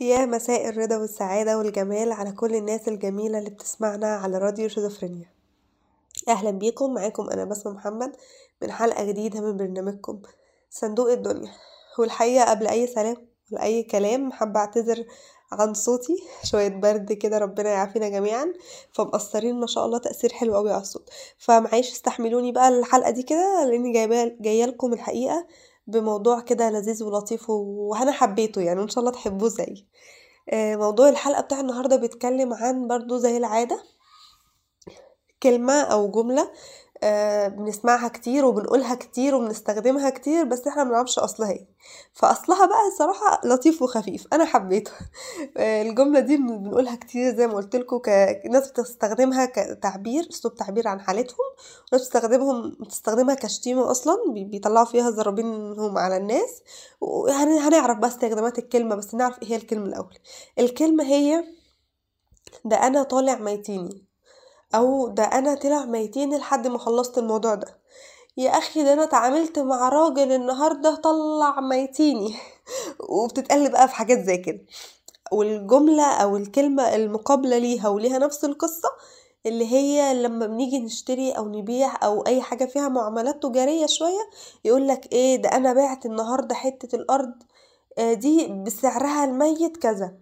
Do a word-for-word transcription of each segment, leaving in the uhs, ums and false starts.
يا مساء الرضا والسعادة والجمال على كل الناس الجميلة اللي بتسمعنا على راديو شيزوفرينيا. أهلا بيكم، معاكم أنا بسمة محمد من حلقة جديدة من برنامجكم صندوق الدنيا. والحقيقة قبل أي سلام ولا أي كلام حابة أعتذر عن صوتي، شوية برد كده ربنا يعافينا جميعا، فمقصرين ما شاء الله تأثير حلو قوي على الصوت، فمعيش استحملوني بقى الحلقة دي كده لأني جاية لكم الحقيقة بموضوع كده لذيذ ولطيف وانا حبيته، يعني ان شاء الله تحبوه زي موضوع الحلقة بتاع النهاردة. بيتكلم عن برضو زي العادة كلمة او جملة بنسمعها كتير وبنقولها كتير وبنستخدمها كتير، بس احنا منعرفش اصلها ايه، فاصلها بقى الصراحة لطيف وخفيف، انا حبيته. الجملة دي بنقولها كتير زي ما قلت لكم، ناس بتستخدمها كتعبير، اسلوب تعبير عن حالتهم، وناس بتستخدمهم بتستخدمها كشتيمة اصلا، بيطلعوا فيها ضربينهم على الناس. وهنعرف بس استخدامات الكلمة، بس نعرف ايه هي الكلمة الاول. الكلمة هي ده انا طالع ميتيني، او ده انا طلع ميتيني لحد ما خلصت الموضوع ده. يا اخي ده انا تعاملت مع راجل النهارده طلع ميتيني وبتتقلب بقى في حاجات زي كده. والجمله او الكلمه المقابله ليها وليها نفس القصه، اللي هي لما بنيجي نشتري او نبيع او اي حاجه فيها معاملات تجاريه شويه، يقولك ايه ده انا بعت النهارده حته الارض دي بسعرها الميت كذا،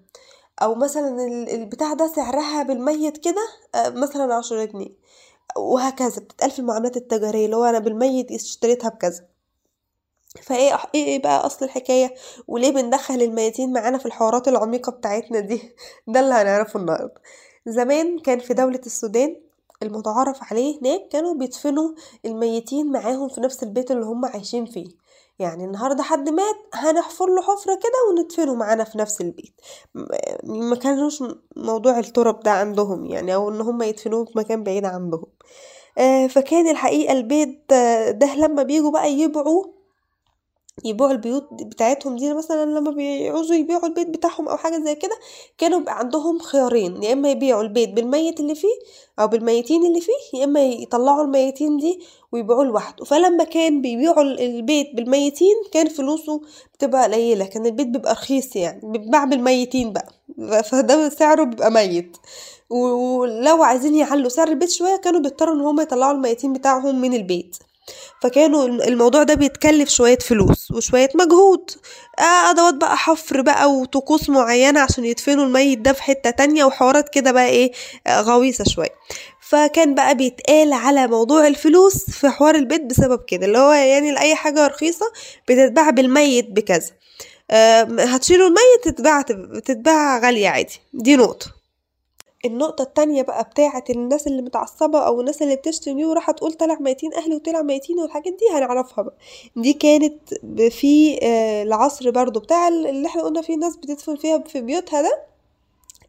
او مثلا البتاع ده سعرها بالميت كده مثلا عشرة جنيه، وهكذا. بتتقال في المعاملات التجاريه اللي هو انا بالميت اشتريتها بكذا. فايه ايه بقى اصل الحكايه، وليه بندخل الميتين معانا في الحوارات العميقه بتاعتنا دي؟ ده اللي هنعرفه النهارده. زمان كان في دوله السودان المتعارف عليه هناك كانوا بيدفنوا الميتين معاهم في نفس البيت اللي هم عايشين فيه، يعني النهاردة حد مات هنحفر له حفرة كده وندفنه معنا في نفس البيت. ما كانوش موضوع التراب ده عندهم يعني، او ان هم يدفنوه في مكان بعيد عندهم. فكان الحقيقة البيت ده لما بيجوا بقى يبيعوا يبيعوا البيوت بتاعتهم دي، مثلا لما بيعوزوا يبيعوا البيت بتاعهم او حاجة زي كده، كانوا عندهم خيارين، يا اما يبيعوا البيت بالميت اللي فيه او بالميتين اللي فيه، يا اما يطلعوا الميتين دي ويبيعوا لوحده. فلما كان بيبيعوا البيت بالميتين كان فلوسه بتبقى قليله، كان البيت بيبقى رخيص يعني، بيتباع بالميتين بقى، فده سعره بيبقى ميت. ولو عايزين يعلوا سعر البيت شويه كانوا بيضطروا ان هم يطلعوا الميتين بتاعهم من البيت، فكانوا الموضوع ده بيتكلف شويه فلوس وشويه مجهود، ادوات بقى حفر بقى وطقوس معينه عشان يدفنوا الميت ده في حته تانية، وحوارات كده بقى ايه غويصه شويه. فكان بقى بيتقال على موضوع الفلوس في حوار البيت بسبب كده، اللي هو يعني لاي حاجه رخيصه بتتباع بالميت بكذا، أه هتشيلوا الميت تتباع تتباع غاليه عادي. دي نقطه. النقطة التانية بقى بتاعة الناس اللي متعصبة أو الناس اللي بتشتمي وراحة تقول طلع ميتين أهلي وطلع ميتين والحاجات دي هنعرفها بقى. دي كانت في العصر برضو بتاع اللي احنا قلنا فيه الناس بتدفن فيها في بيوتها، ده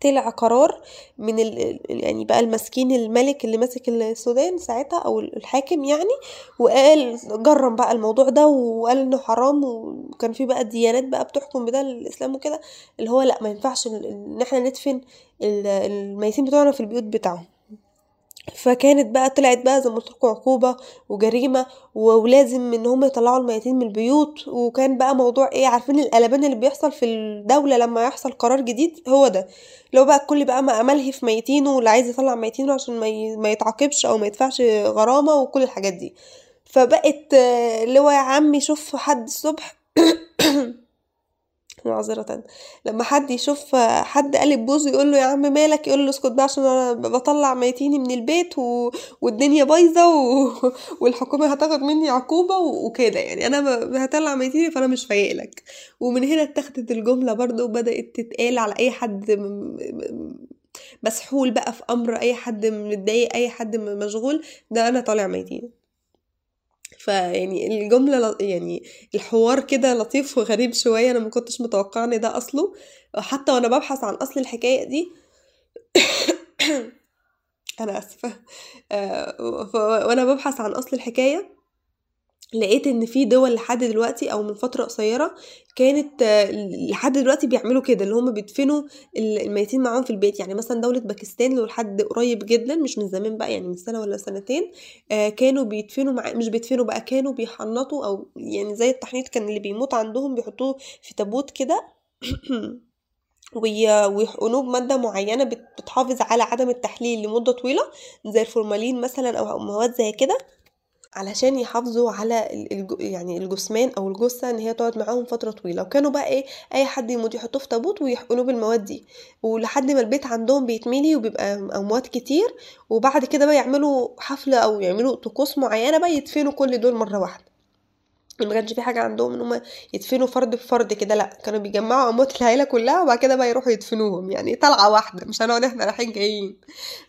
طلع قرار من يعني بقى المسكين الملك اللي ماسك السودان ساعتها او الحاكم يعني، وقال جرم بقى الموضوع ده وقال انه حرام. وكان في بقى الديانات بقى بتحكم بده، الاسلام وكده، اللي هو لا ما ينفعش ان احنا ندفن الميتين بتوعنا في البيوت بتاعهم. فكانت بقى طلعت بقى زي ما قلت لكم عقوبه وجريمه، ولازم ان هم يطلعوا الميتين من البيوت. وكان بقى موضوع ايه، عارفين القلبان اللي بيحصل في الدوله لما يحصل قرار جديد، هو ده لو بقى الكل بقى ما امله في ميتينه، واللي عايز يطلع ميتينه عشان ما يتعاقبش او ما يدفعش غرامه وكل الحاجات دي. فبقت اللي هو يا عم يشوف حد الصبح معذرة، لما حد يشوف حد قلب بوز يقول له يا عم مالك، يقول له اسكت بقى عشان انا بطلع ميتيني من البيت و... والدنيا بايظه و... والحكومه هتاخد مني عقوبه و... وكده يعني، انا هطلع ميتيني فانا مش فايق لك. ومن هنا اتخذت الجمله برضو وبدات تتقال على اي حد مسحول بقى في امر، اي حد متضايق، اي حد مشغول، ده انا طالع ميتيني. فيعني الجملة يعني الحوار كده لطيف وغريب شوية، أنا ما كنتش متوقعة إن ده أصله. حتى وأنا ببحث عن أصل الحكاية دي أنا أسفة آه وأنا ببحث عن أصل الحكاية لقيت ان في دول لحد دلوقتي او من فتره قصيره كانت لحد دلوقتي بيعملوا كده، اللي هم بيدفنوا الميتين معاهم في البيت. يعني مثلا دوله باكستان لو لحد قريب جدا مش من زمان بقى، يعني من سنه ولا سنتين، كانوا بيدفنوا مع... مش بيدفنوا بقى، كانوا بيحنطوا، او يعني زي التحنيط، كان اللي بيموت عندهم بيحطوه في تابوت كده ويحقنوه بمادة معينة بتحافظ على عدم التحليل لمدة طويلة زي الفورمالين مثلا أو مواد زي كده، علشان يحافظوا على يعني الجثمان او الجثه ان هي تقعد معاهم فتره طويله. وكانوا بقى ايه اي حد يموت يحطوه في تابوت ويحقنوه بالمواد دي، ولحد ما البيت عندهم بيتملي وبيبقى اموات كتير. وبعد كده بقى يعملوا حفله او يعملوا طقوس معينه بقى يدفنوا كل دول مره واحده. ما كانش في حاجه عندهم ان هم يدفنوا فرد بفرد كده، لا كانوا بيجمعوا اموات العيله كلها وبعد كده بقى يروحوا يدفنوهم، يعني طلعه واحده مش هنقعد احنا رايحين جايين.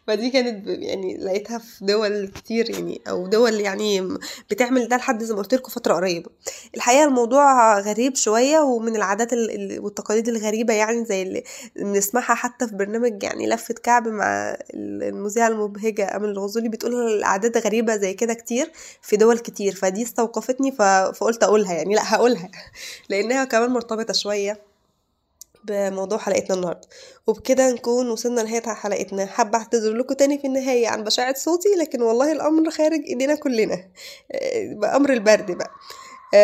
فدي كانت يعني لقيتها في دول كتير يعني او دول يعني بتعمل ده لحد زي ما قلت لكم فتره قريبه. الحقيقه الموضوع غريب شويه ومن العادات والتقاليد الغريبه يعني زي اللي بنسمعها حتى في برنامج يعني لفه كعب مع المذيعه المبهجه أمل الغزولي، بتقول العادات غريبه زي كده كتير في دول كتير. فدي استوقفتني ف فقلت اقولها يعني لا هقولها لانها كمان مرتبطه شويه بموضوع حلقتنا النهارده. وبكده نكون وصلنا لنهايه حلقتنا. حابه اعتذر لكم تاني في النهايه عن بشاعه صوتي، لكن والله الامر خارج ايدينا كلنا بامر البرد بقى،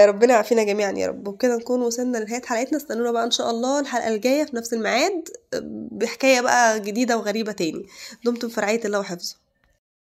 ربنا يعافينا جميعا يا رب. وبكده نكون وصلنا لنهايه حلقتنا. استنونا بقى ان شاء الله الحلقه الجايه في نفس الميعاد بحكايه بقى جديده وغريبه تاني. دمتم في رعايه الله وحفظه.